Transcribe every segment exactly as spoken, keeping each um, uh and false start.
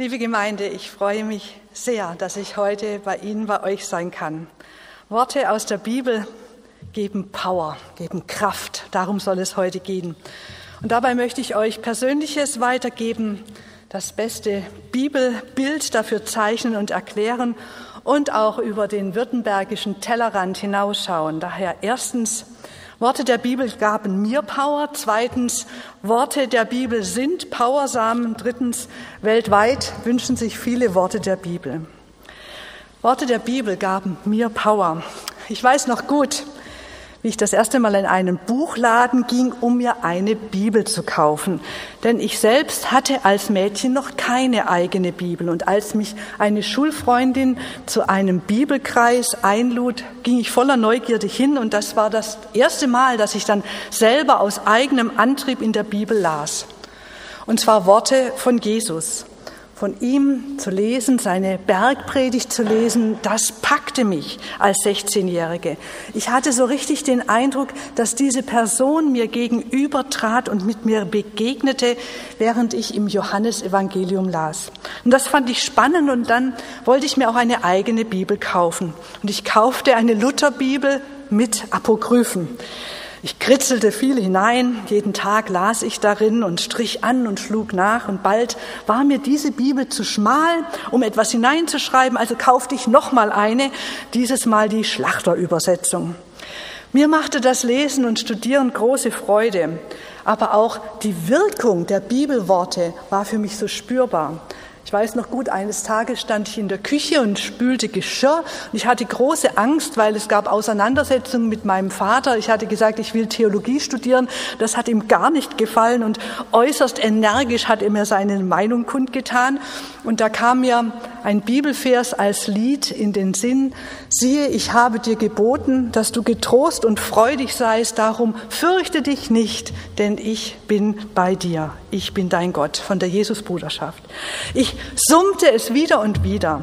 Liebe Gemeinde, ich freue mich sehr, dass ich heute bei Ihnen, bei euch sein kann. Worte aus der Bibel geben Power, geben Kraft. Darum soll es heute gehen. Und dabei möchte ich euch Persönliches weitergeben, das beste Bibelbild dafür zeichnen und erklären und auch über den württembergischen Tellerrand hinausschauen. Daher erstens, Worte der Bibel gaben mir Power. Zweitens, Worte der Bibel sind Powersamen. Drittens, weltweit wünschen sich viele Worte der Bibel. Worte der Bibel gaben mir Power. Ich weiß noch gut, wie ich das erste Mal in einen Buchladen ging, um mir eine Bibel zu kaufen. Denn ich selbst hatte als Mädchen noch keine eigene Bibel. Und als mich eine Schulfreundin zu einem Bibelkreis einlud, ging ich voller Neugierde hin. Und das war das erste Mal, dass ich dann selber aus eigenem Antrieb in der Bibel las. Und zwar Worte von Jesus. Von ihm zu lesen, seine Bergpredigt zu lesen, das packte mich als sechzehnjährige. Ich hatte so richtig den Eindruck, dass diese Person mir gegenüber trat und mit mir begegnete, während ich im Johannesevangelium las. Und das fand ich spannend und dann wollte ich mir auch eine eigene Bibel kaufen. Und ich kaufte eine Lutherbibel mit Apokryphen. Ich kritzelte viel hinein, jeden Tag las ich darin und strich an und schlug nach und bald war mir diese Bibel zu schmal, um etwas hineinzuschreiben, also kaufte ich nochmal eine, dieses Mal die Schlachterübersetzung. Mir machte das Lesen und Studieren große Freude, aber auch die Wirkung der Bibelworte war für mich so spürbar. Ich weiß noch gut, eines Tages stand ich in der Küche und spülte Geschirr. Und ich hatte große Angst, weil es gab Auseinandersetzungen mit meinem Vater. Ich hatte gesagt, ich will Theologie studieren. Das hat ihm gar nicht gefallen und äußerst energisch hat er mir seine Meinung kundgetan. Und da kam mir ein Bibelvers als Lied in den Sinn. Siehe, ich habe dir geboten, dass du getrost und freudig seist. Darum fürchte dich nicht, denn ich bin bei dir. Ich bin dein Gott von der Jesusbruderschaft. Ich summte es wieder und wieder.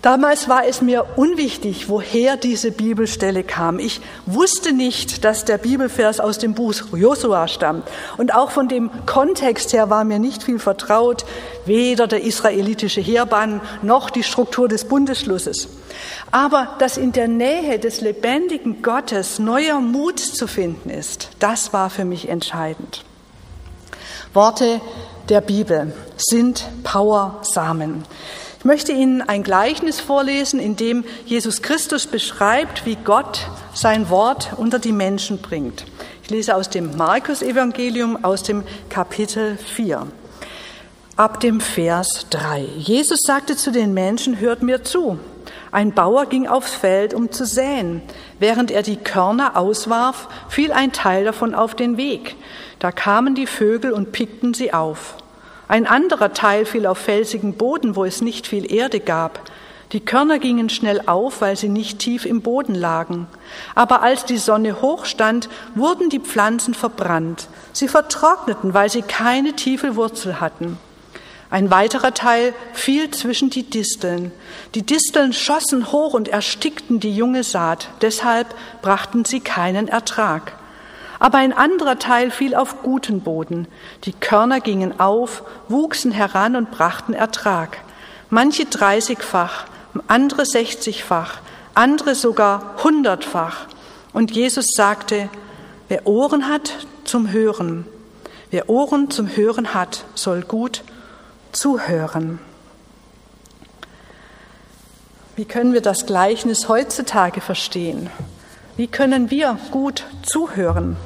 Damals war es mir unwichtig, woher diese Bibelstelle kam. Ich wusste nicht, dass der Bibelvers aus dem Buch Josua stammt. Und auch von dem Kontext her war mir nicht viel vertraut, weder der israelitische Heerbann noch die Struktur des Bundesschlusses. Aber dass in der Nähe des lebendigen Gottes neuer Mut zu finden ist, das war für mich entscheidend. Worte der Bibel sind Powersamen. Ich möchte Ihnen ein Gleichnis vorlesen, in dem Jesus Christus beschreibt, wie Gott sein Wort unter die Menschen bringt. Ich lese aus dem Markus-Evangelium aus dem Kapitel vier, ab dem Vers drei. Jesus sagte zu den Menschen, hört mir zu. Ein Bauer ging aufs Feld, um zu säen. Während er die Körner auswarf, fiel ein Teil davon auf den Weg. Da kamen die Vögel und pickten sie auf. Ein anderer Teil fiel auf felsigen Boden, wo es nicht viel Erde gab. Die Körner gingen schnell auf, weil sie nicht tief im Boden lagen. Aber als die Sonne hoch stand, wurden die Pflanzen verbrannt. Sie vertrockneten, weil sie keine tiefe Wurzel hatten. Ein weiterer Teil fiel zwischen die Disteln. Die Disteln schossen hoch und erstickten die junge Saat. Deshalb brachten sie keinen Ertrag. Aber ein anderer Teil fiel auf guten Boden. Die Körner gingen auf, wuchsen heran und brachten Ertrag. Manche dreißigfach, andere sechzigfach, andere sogar hundertfach. Und Jesus sagte, wer Ohren hat, zum Hören. Wer Ohren zum Hören hat, soll gut zuhören. Wie können wir das Gleichnis heutzutage verstehen? Wie können wir gut zuhören?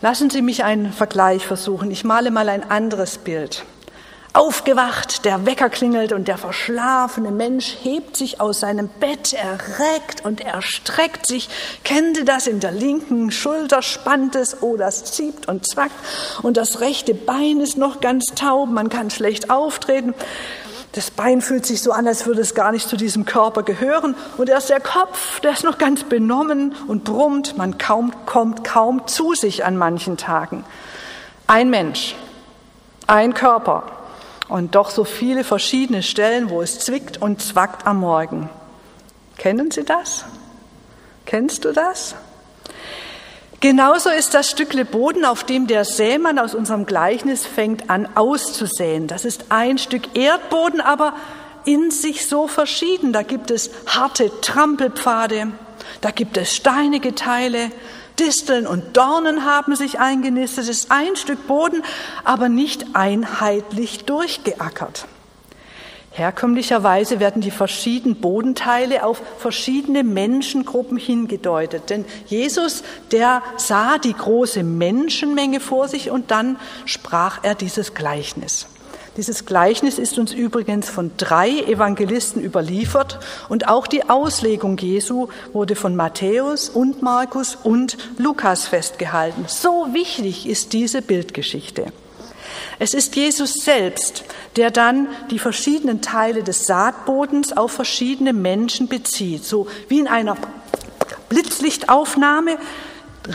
Lassen Sie mich einen Vergleich versuchen. Ich male mal ein anderes Bild. Aufgewacht, der Wecker klingelt und der verschlafene Mensch hebt sich aus seinem Bett, er reckt und er streckt sich. Kennen Sie das? In der linken Schulter spannt es, oh, das zieht und zwackt. Und das rechte Bein ist noch ganz taub, man kann schlecht auftreten. Das Bein fühlt sich so an, als würde es gar nicht zu diesem Körper gehören. Und erst der Kopf, der ist noch ganz benommen und brummt. Man kaum, kommt kaum zu sich an manchen Tagen. Ein Mensch, ein Körper und doch so viele verschiedene Stellen, wo es zwickt und zwackt am Morgen. Kennen Sie das? Kennst du das? Genauso ist das Stückle Boden, auf dem der Sämann aus unserem Gleichnis fängt an auszusäen. Das ist ein Stück Erdboden, aber in sich so verschieden. Da gibt es harte Trampelpfade, da gibt es steinige Teile, Disteln und Dornen haben sich eingenistet. Es ist ein Stück Boden, aber nicht einheitlich durchgeackert. Herkömmlicherweise werden die verschiedenen Bodenteile auf verschiedene Menschengruppen hingedeutet. Denn Jesus, der sah die große Menschenmenge vor sich und dann sprach er dieses Gleichnis. Dieses Gleichnis ist uns übrigens von drei Evangelisten überliefert und auch die Auslegung Jesu wurde von Matthäus und Markus und Lukas festgehalten. So wichtig ist diese Bildgeschichte. Es ist Jesus selbst, der dann die verschiedenen Teile des Saatbodens auf verschiedene Menschen bezieht. So wie in einer Blitzlichtaufnahme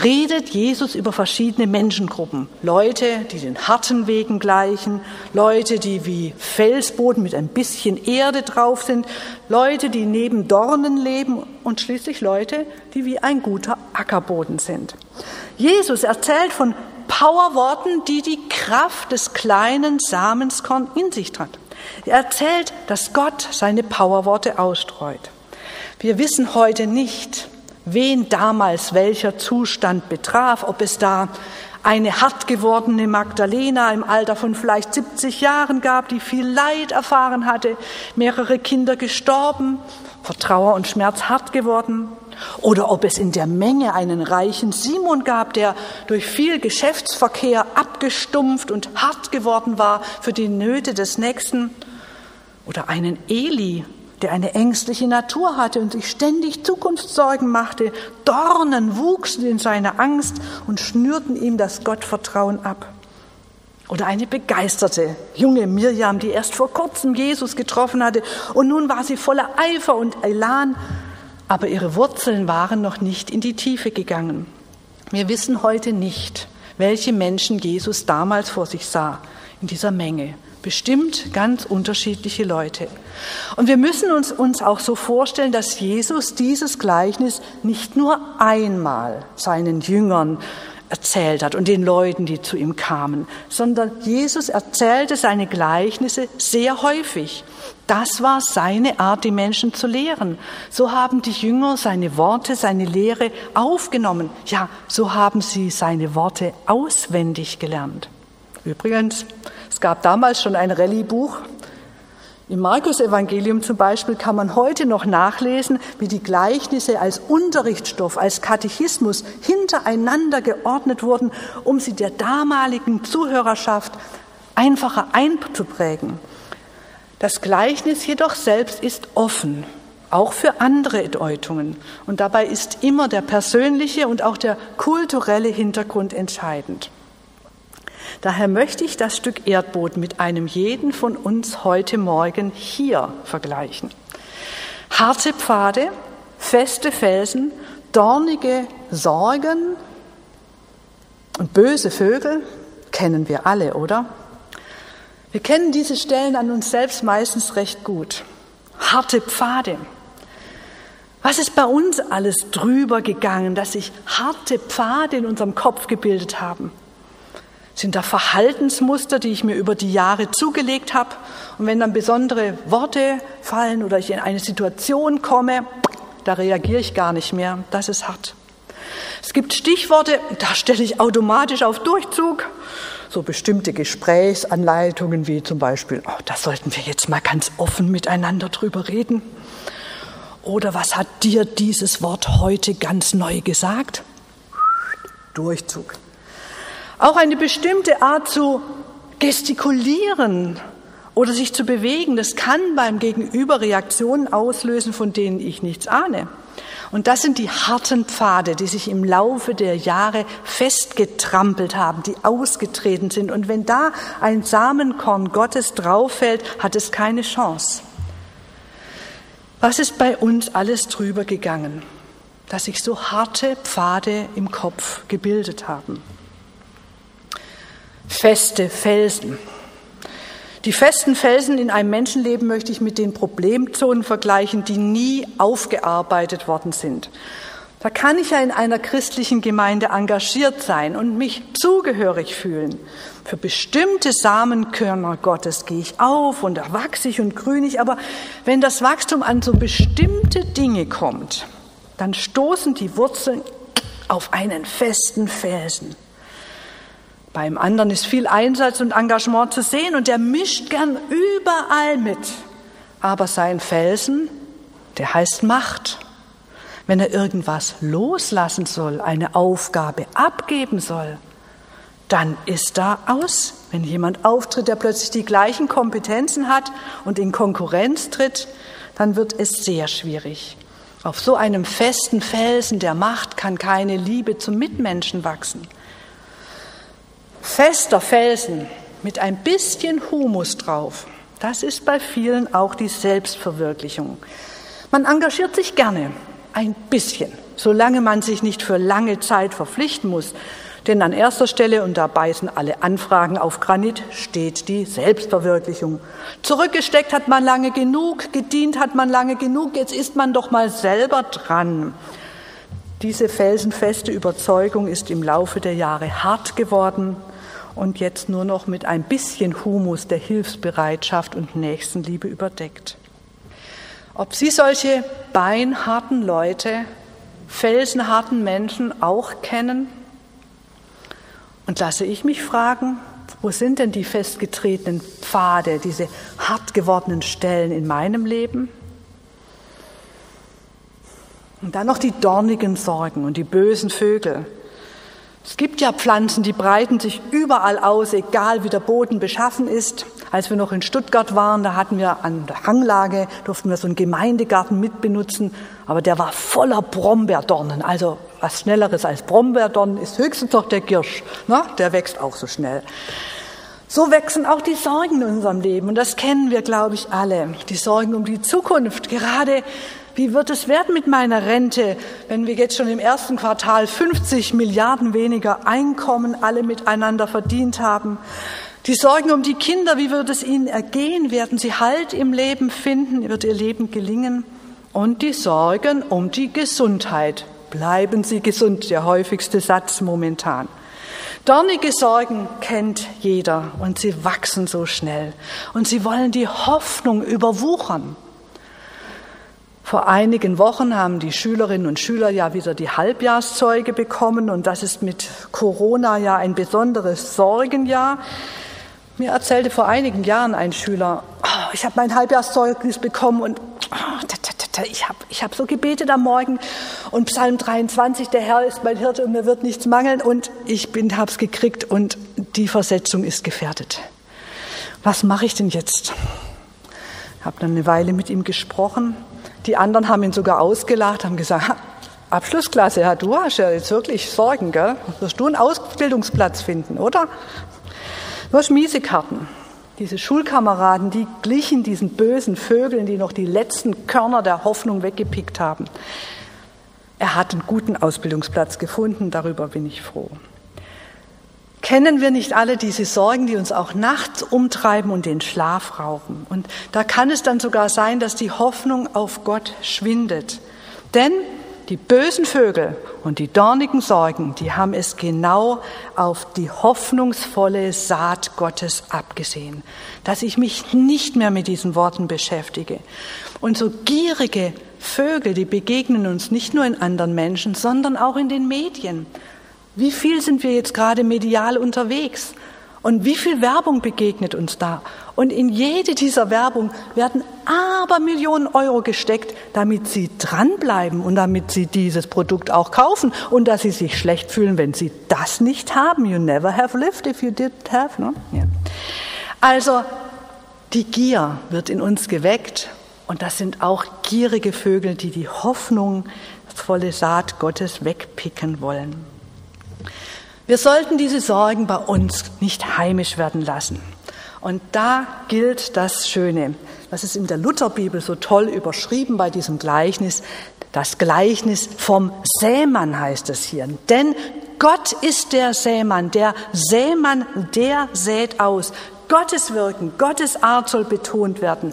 redet Jesus über verschiedene Menschengruppen. Leute, die den harten Wegen gleichen, Leute, die wie Felsboden mit ein bisschen Erde drauf sind, Leute, die neben Dornen leben und schließlich Leute, die wie ein guter Ackerboden sind. Jesus erzählt von Powerworten, die die Kraft des kleinen Samenskorns in sich hat. Er erzählt, dass Gott seine Powerworte ausstreut. Wir wissen heute nicht, wen damals welcher Zustand betraf, ob es da eine hart gewordene Magdalena im Alter von vielleicht siebzig Jahren gab, die viel Leid erfahren hatte, mehrere Kinder gestorben, vor Trauer und Schmerz hart geworden. Oder ob es in der Menge einen reichen Simon gab, der durch viel Geschäftsverkehr abgestumpft und hart geworden war für die Nöte des Nächsten. Oder einen Eli, der eine ängstliche Natur hatte und sich ständig Zukunftssorgen machte. Dornen wuchsen in seiner Angst und schnürten ihm das Gottvertrauen ab. Oder eine begeisterte junge Mirjam, die erst vor kurzem Jesus getroffen hatte und nun war sie voller Eifer und Elan, aber ihre Wurzeln waren noch nicht in die Tiefe gegangen. Wir wissen heute nicht, welche Menschen Jesus damals vor sich sah in dieser Menge. Bestimmt ganz unterschiedliche Leute. Und wir müssen uns, uns auch so vorstellen, dass Jesus dieses Gleichnis nicht nur einmal seinen Jüngern erzählt hat und den Leuten, die zu ihm kamen, sondern Jesus erzählte seine Gleichnisse sehr häufig. Das war seine Art, die Menschen zu lehren. So haben die Jünger seine Worte, seine Lehre aufgenommen. Ja, so haben sie seine Worte auswendig gelernt. Übrigens, es gab damals schon ein Rallye-Buch. Im Markus-Evangelium zum Beispiel kann man heute noch nachlesen, wie die Gleichnisse als Unterrichtsstoff, als Katechismus hintereinander geordnet wurden, um sie der damaligen Zuhörerschaft einfacher einzuprägen. Das Gleichnis jedoch selbst ist offen, auch für andere Deutungen. Und dabei ist immer der persönliche und auch der kulturelle Hintergrund entscheidend. Daher möchte ich das Stück Erdboden mit einem jeden von uns heute Morgen hier vergleichen. Harte Pfade, feste Felsen, dornige Sorgen und böse Vögel kennen wir alle, oder? Wir kennen diese Stellen an uns selbst meistens recht gut. Harte Pfade. Was ist bei uns alles drüber gegangen, dass sich harte Pfade in unserem Kopf gebildet haben? Sind da Verhaltensmuster, die ich mir über die Jahre zugelegt habe? Und wenn dann besondere Worte fallen oder ich in eine Situation komme, da reagiere ich gar nicht mehr. Das ist hart. Es gibt Stichworte, da stelle ich automatisch auf Durchzug. So bestimmte Gesprächsanleitungen wie zum Beispiel, oh, da sollten wir jetzt mal ganz offen miteinander drüber reden. Oder was hat dir dieses Wort heute ganz neu gesagt? Durchzug. Auch eine bestimmte Art zu gestikulieren oder sich zu bewegen, das kann beim Gegenüber Reaktionen auslösen, von denen ich nichts ahne. Und das sind die harten Pfade, die sich im Laufe der Jahre festgetrampelt haben, die ausgetreten sind. Und wenn da ein Samenkorn Gottes drauffällt, hat es keine Chance. Was ist bei uns alles drüber gegangen, dass sich so harte Pfade im Kopf gebildet haben? Feste Felsen. Die festen Felsen in einem Menschenleben möchte ich mit den Problemzonen vergleichen, die nie aufgearbeitet worden sind. Da kann ich ja in einer christlichen Gemeinde engagiert sein und mich zugehörig fühlen. Für bestimmte Samenkörner Gottes gehe ich auf und erwachse ich und grüne ich. Aber wenn das Wachstum an so bestimmte Dinge kommt, dann stoßen die Wurzeln auf einen festen Felsen. Beim anderen ist viel Einsatz und Engagement zu sehen und der mischt gern überall mit. Aber sein Felsen, der heißt Macht. Wenn er irgendwas loslassen soll, eine Aufgabe abgeben soll, dann ist da aus. Wenn jemand auftritt, der plötzlich die gleichen Kompetenzen hat und in Konkurrenz tritt, dann wird es sehr schwierig. Auf so einem festen Felsen der Macht kann keine Liebe zum Mitmenschen wachsen. Fester Felsen mit ein bisschen Humus drauf, das ist bei vielen auch die Selbstverwirklichung. Man engagiert sich gerne, ein bisschen, solange man sich nicht für lange Zeit verpflichten muss. Denn an erster Stelle, und da beißen alle Anfragen auf Granit, steht die Selbstverwirklichung. Zurückgesteckt hat man lange genug, gedient hat man lange genug, jetzt ist man doch mal selber dran. Diese felsenfeste Überzeugung ist im Laufe der Jahre hart geworden und jetzt nur noch mit ein bisschen Humus der Hilfsbereitschaft und Nächstenliebe überdeckt. Ob Sie solche beinharten Leute, felsenharten Menschen auch kennen? Und lasse ich mich fragen, wo sind denn die festgetretenen Pfade, diese hart gewordenen Stellen in meinem Leben? Und dann noch die dornigen Sorgen und die bösen Vögel. Es gibt ja Pflanzen, die breiten sich überall aus, egal wie der Boden beschaffen ist. Als wir noch in Stuttgart waren, da hatten wir an der Hanglage, durften wir so einen Gemeindegarten mitbenutzen, aber der war voller Brombeerdornen. Also was Schnelleres als Brombeerdornen ist höchstens noch der Girsch. Ne? Der wächst auch so schnell. So wachsen auch die Sorgen in unserem Leben und das kennen wir, glaube ich, alle. Die Sorgen um die Zukunft, gerade wie wird es werden mit meiner Rente, wenn wir jetzt schon im ersten Quartal fünfzig Milliarden weniger Einkommen alle miteinander verdient haben? Die Sorgen um die Kinder, wie wird es ihnen ergehen? Werden sie Halt im Leben finden? Wird ihr Leben gelingen? Und die Sorgen um die Gesundheit. Bleiben Sie gesund, der häufigste Satz momentan. Dornige Sorgen kennt jeder und sie wachsen so schnell. Und sie wollen die Hoffnung überwuchern. Vor einigen Wochen haben die Schülerinnen und Schüler ja wieder die Halbjahrszeuge bekommen und das ist mit Corona ja ein besonderes Sorgenjahr. Mir erzählte vor einigen Jahren ein Schüler, oh, ich habe mein Halbjahrszeugnis bekommen und oh, ta, ta, ta, ta, ich habe ich hab so gebetet am Morgen und Psalm dreiundzwanzig, der Herr ist mein Hirte und mir wird nichts mangeln und ich habe es gekriegt und die Versetzung ist gefährdet. Was mache ich denn jetzt? Ich habe dann eine Weile mit ihm gesprochen. Die anderen haben ihn sogar ausgelacht, haben gesagt, Abschlussklasse, ja, du hast ja jetzt wirklich Sorgen, gell? Wirst du einen Ausbildungsplatz finden, oder? Nur miese Karten. Diese Schulkameraden, die glichen diesen bösen Vögeln, die noch die letzten Körner der Hoffnung weggepickt haben. Er hat einen guten Ausbildungsplatz gefunden, darüber bin ich froh. Kennen wir nicht alle diese Sorgen, die uns auch nachts umtreiben und den Schlaf rauben? Und da kann es dann sogar sein, dass die Hoffnung auf Gott schwindet. Denn die bösen Vögel und die dornigen Sorgen, die haben es genau auf die hoffnungsvolle Saat Gottes abgesehen. Dass ich mich nicht mehr mit diesen Worten beschäftige. Und so gierige Vögel, die begegnen uns nicht nur in anderen Menschen, sondern auch in den Medien. Wie viel sind wir jetzt gerade medial unterwegs? Und wie viel Werbung begegnet uns da? Und in jede dieser Werbung werden Abermillionen Euro gesteckt, damit sie dranbleiben und damit sie dieses Produkt auch kaufen und dass sie sich schlecht fühlen, wenn sie das nicht haben. You never have lived if you didn't have. No? Yeah. Also die Gier wird in uns geweckt und das sind auch gierige Vögel, die die hoffnungsvolle Saat Gottes wegpicken wollen. Wir sollten diese Sorgen bei uns nicht heimisch werden lassen. Und da gilt das Schöne. Das ist in der Lutherbibel so toll überschrieben bei diesem Gleichnis. Das Gleichnis vom Sämann heißt es hier. Denn Gott ist der Sämann. Der Sämann, der sät aus. Gottes Wirken, Gottes Art soll betont werden.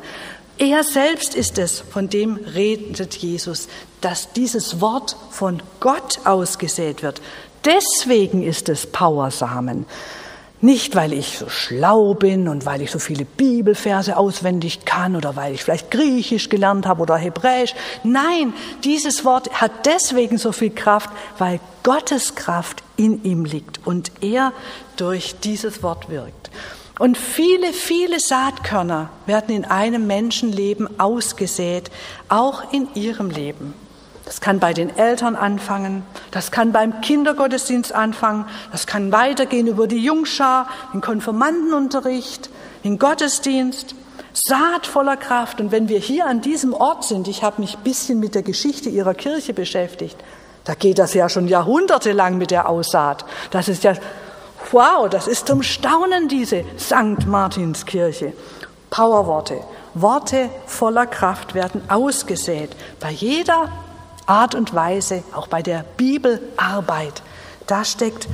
Er selbst ist es, von dem redet Jesus, dass dieses Wort von Gott ausgesät wird. Deswegen ist es Powersamen. Nicht, weil ich so schlau bin und weil ich so viele Bibelverse auswendig kann oder weil ich vielleicht Griechisch gelernt habe oder Hebräisch. Nein, dieses Wort hat deswegen so viel Kraft, weil Gottes Kraft in ihm liegt und er durch dieses Wort wirkt. Und viele, viele Saatkörner werden in einem Menschenleben ausgesät, auch in ihrem Leben. Das kann bei den Eltern anfangen, das kann beim Kindergottesdienst anfangen, das kann weitergehen über die Jungschar, den Konfirmandenunterricht, den Gottesdienst, Saat voller Kraft. Und wenn wir hier an diesem Ort sind, ich habe mich ein bisschen mit der Geschichte ihrer Kirche beschäftigt, da geht das ja schon jahrhundertelang mit der Aussaat. Das ist ja, wow, das ist zum Staunen, diese Sankt Martinskirche. Powerworte, Worte voller Kraft werden ausgesät bei jeder Art und Weise, auch bei der Bibelarbeit, da steckt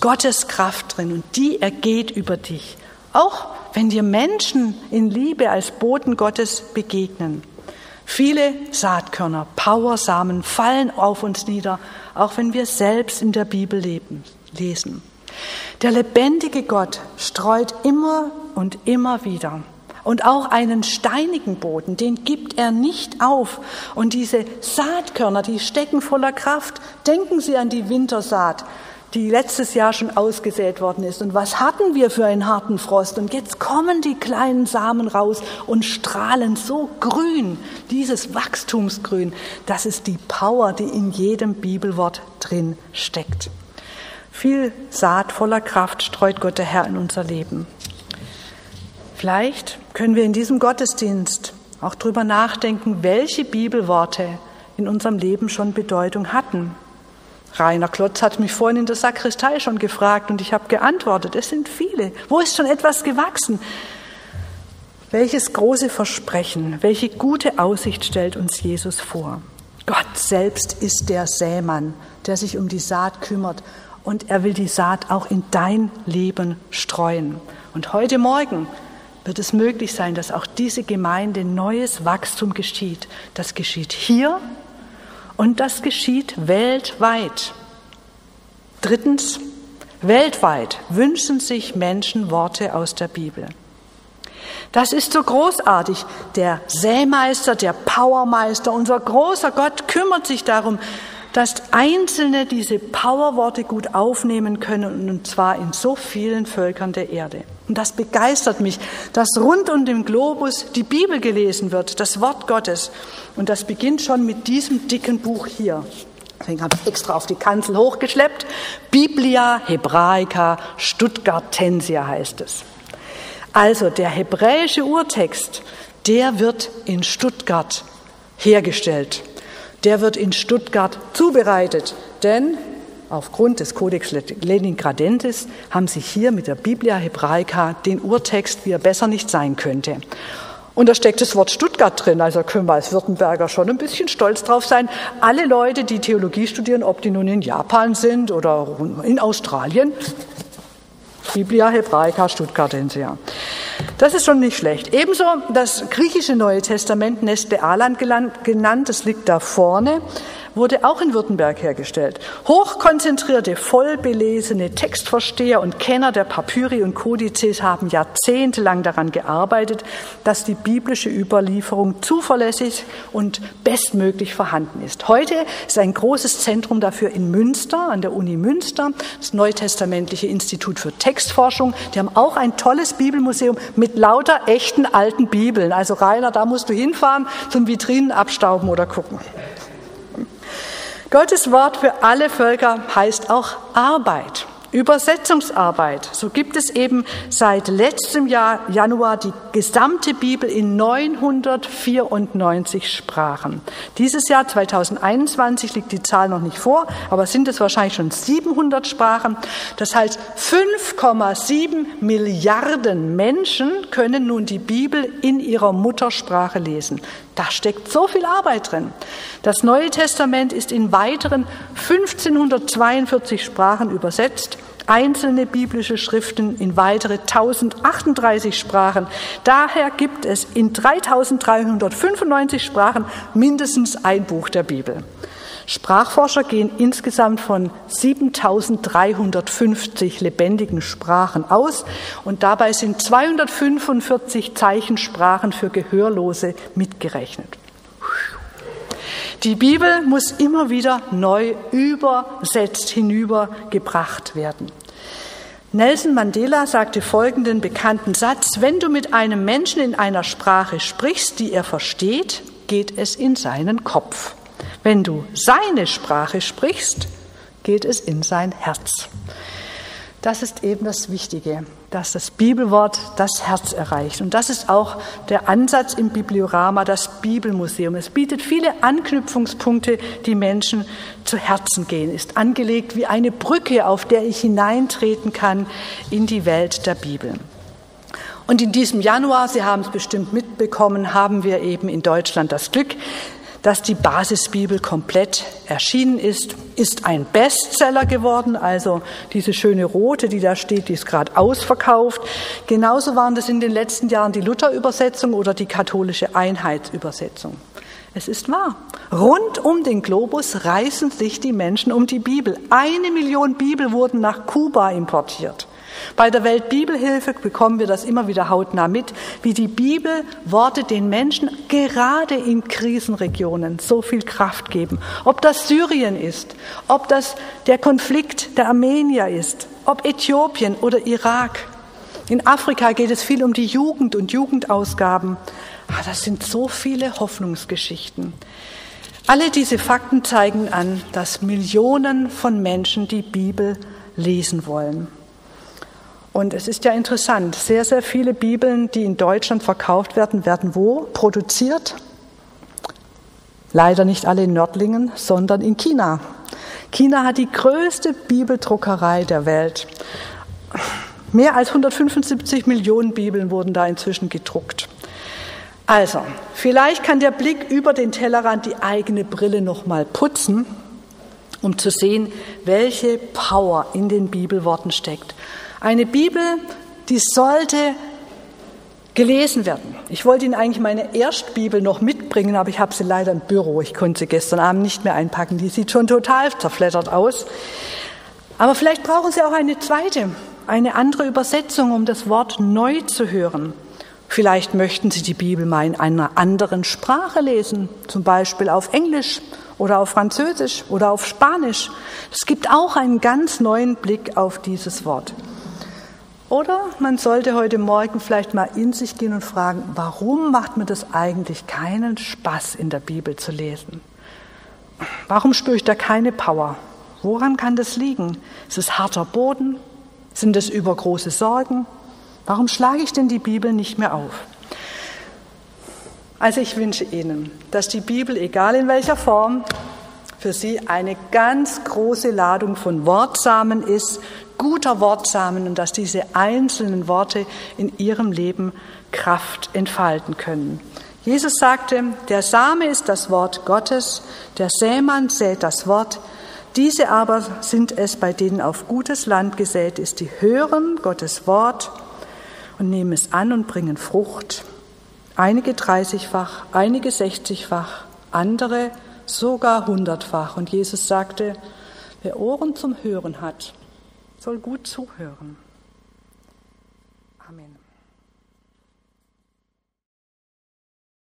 Gottes Kraft drin und die ergeht über dich. Auch wenn dir Menschen in Liebe als Boten Gottes begegnen. Viele Saatkörner, Powersamen fallen auf uns nieder, auch wenn wir selbst in der Bibel leben, lesen. Der lebendige Gott streut immer und immer wieder. Und auch einen steinigen Boden, den gibt er nicht auf. Und diese Saatkörner, die stecken voller Kraft. Denken Sie an die Wintersaat, die letztes Jahr schon ausgesät worden ist. Und was hatten wir für einen harten Frost? Und jetzt kommen die kleinen Samen raus und strahlen so grün, dieses Wachstumsgrün. Das ist die Power, die in jedem Bibelwort drin steckt. Viel Saat voller Kraft streut Gott der Herr in unser Leben. Vielleicht können wir in diesem Gottesdienst auch darüber nachdenken, welche Bibelworte in unserem Leben schon Bedeutung hatten. Rainer Klotz hat mich vorhin in der Sakristei schon gefragt und ich habe geantwortet, es sind viele. Wo ist schon etwas gewachsen? Welches große Versprechen, welche gute Aussicht stellt uns Jesus vor? Gott selbst ist der Sämann, der sich um die Saat kümmert und er will die Saat auch in dein Leben streuen. Und heute Morgen wird es möglich sein, dass auch diese Gemeinde neues Wachstum geschieht. Das geschieht hier und das geschieht weltweit. Drittens, weltweit wünschen sich Menschen Worte aus der Bibel. Das ist so großartig. Der Sämeister, der Powermeister, unser großer Gott kümmert sich darum, dass Einzelne diese Powerworte gut aufnehmen können, und zwar in so vielen Völkern der Erde. Und das begeistert mich, dass rund um den Globus die Bibel gelesen wird, das Wort Gottes. Und das beginnt schon mit diesem dicken Buch hier. Deswegen habe ich extra auf die Kanzel hochgeschleppt. Biblia Hebraica Stuttgartensia heißt es. Also der hebräische Urtext, der wird in Stuttgart hergestellt. Der wird in Stuttgart zubereitet, denn aufgrund des Codex Leningradensis haben sie hier mit der Biblia Hebraica den Urtext, wie er besser nicht sein könnte. Und da steckt das Wort Stuttgart drin, also können wir als Württemberger schon ein bisschen stolz drauf sein. Alle Leute, die Theologie studieren, ob die nun in Japan sind oder in Australien, Biblia Hebraica Stuttgartensia. Das ist schon nicht schlecht. Ebenso das griechische Neue Testament, Nestle-Aland genannt, das liegt da vorne, wurde auch in Württemberg hergestellt. Hochkonzentrierte, vollbelesene Textversteher und Kenner der Papyri und Kodizes haben jahrzehntelang daran gearbeitet, dass die biblische Überlieferung zuverlässig und bestmöglich vorhanden ist. Heute ist ein großes Zentrum dafür in Münster, an der Uni Münster, das Neutestamentliche Institut für Textforschung. Die haben auch ein tolles Bibelmuseum mit lauter echten alten Bibeln. Also Rainer, da musst du hinfahren, zum Vitrinen abstauben oder gucken. Gottes Wort für alle Völker heißt auch Arbeit, Übersetzungsarbeit. So gibt es eben seit letztem Jahr Januar die gesamte Bibel in neunhundertvierundneunzig Sprachen. Dieses Jahr zweitausendeinundzwanzig liegt die Zahl noch nicht vor, aber sind es wahrscheinlich schon siebenhundert Sprachen. Das heißt, fünf Komma sieben Milliarden Menschen können nun die Bibel in ihrer Muttersprache lesen. Da steckt so viel Arbeit drin. Das Neue Testament ist in weiteren eintausendfünfhundertzweiundvierzig Sprachen übersetzt. einzelne biblische Schriften in weitere tausendzahundertachtunddreißig Sprachen. Daher gibt es in dreitausenddreihundertfünfundneunzig Sprachen mindestens ein Buch der Bibel. Sprachforscher gehen insgesamt von siebentausenddreihundertfünfzig lebendigen Sprachen aus und dabei sind zweihundertfünfundvierzig Zeichensprachen für Gehörlose mitgerechnet. Die Bibel muss immer wieder neu übersetzt hinübergebracht werden. Nelson Mandela sagte folgenden bekannten Satz: Wenn du mit einem Menschen in einer Sprache sprichst, die er versteht, geht es in seinen Kopf. Wenn du seine Sprache sprichst, geht es in sein Herz. Das ist eben das Wichtige, dass das Bibelwort das Herz erreicht. Und das ist auch der Ansatz im Bibliorama, das Bibelmuseum. Es bietet viele Anknüpfungspunkte, die Menschen zu Herzen gehen. Ist angelegt wie eine Brücke, auf der ich hineintreten kann in die Welt der Bibel. Und in diesem Januar, Sie haben es bestimmt mitbekommen, haben wir eben in Deutschland das Glück, dass die Basisbibel komplett erschienen ist, ist ein Bestseller geworden. Also diese schöne rote, die da steht, die ist gerade ausverkauft. Genauso waren das in den letzten Jahren die Luther-Übersetzung oder die katholische Einheitsübersetzung. Es ist wahr. Rund um den Globus reißen sich die Menschen um die Bibel. Eine Million Bibel wurden nach Kuba importiert. Bei der Weltbibelhilfe bekommen wir das immer wieder hautnah mit, wie die Bibel Worte den Menschen gerade in Krisenregionen so viel Kraft geben. Ob das Syrien ist, ob das der Konflikt der Armenier ist, ob Äthiopien oder Irak. In Afrika geht es viel um die Jugend und Jugendausgaben. Ah, das sind so viele Hoffnungsgeschichten. Alle diese Fakten zeigen an, dass Millionen von Menschen die Bibel lesen wollen. Und es ist ja interessant, sehr, sehr viele Bibeln, die in Deutschland verkauft werden, werden wo produziert? Leider nicht alle in Nördlingen, sondern in China. China hat die größte Bibeldruckerei der Welt. Mehr als hundertfünfundsiebzig Millionen Bibeln wurden da inzwischen gedruckt. Also, vielleicht kann der Blick über den Tellerrand die eigene Brille noch mal putzen, um zu sehen, welche Power in den Bibelworten steckt. Eine Bibel, die sollte gelesen werden. Ich wollte Ihnen eigentlich meine Erstbibel noch mitbringen, aber ich habe sie leider im Büro. Ich konnte sie gestern Abend nicht mehr einpacken. Die sieht schon total zerfleddert aus. Aber vielleicht brauchen Sie auch eine zweite, eine andere Übersetzung, um das Wort neu zu hören. Vielleicht möchten Sie die Bibel mal in einer anderen Sprache lesen, zum Beispiel auf Englisch oder auf Französisch oder auf Spanisch. Es gibt auch einen ganz neuen Blick auf dieses Wort. Oder man sollte heute Morgen vielleicht mal in sich gehen und fragen, warum macht mir das eigentlich keinen Spaß, in der Bibel zu lesen? Warum spüre ich da keine Power? Woran kann das liegen? Ist es harter Boden? Sind es übergroße Sorgen? Warum schlage ich denn die Bibel nicht mehr auf? Also ich wünsche Ihnen, dass die Bibel, egal in welcher Form, für Sie eine ganz große Ladung von Wortsamen ist, guter Wortsamen, und dass diese einzelnen Worte in Ihrem Leben Kraft entfalten können. Jesus sagte, der Same ist das Wort Gottes, der Sämann sät das Wort. Diese aber sind es, bei denen auf gutes Land gesät ist, die hören Gottes Wort und nehmen es an und bringen Frucht. Einige dreißigfach, einige sechzigfach, andere sogar hundertfach. Und Jesus sagte, wer Ohren zum Hören hat, soll gut zuhören. Amen.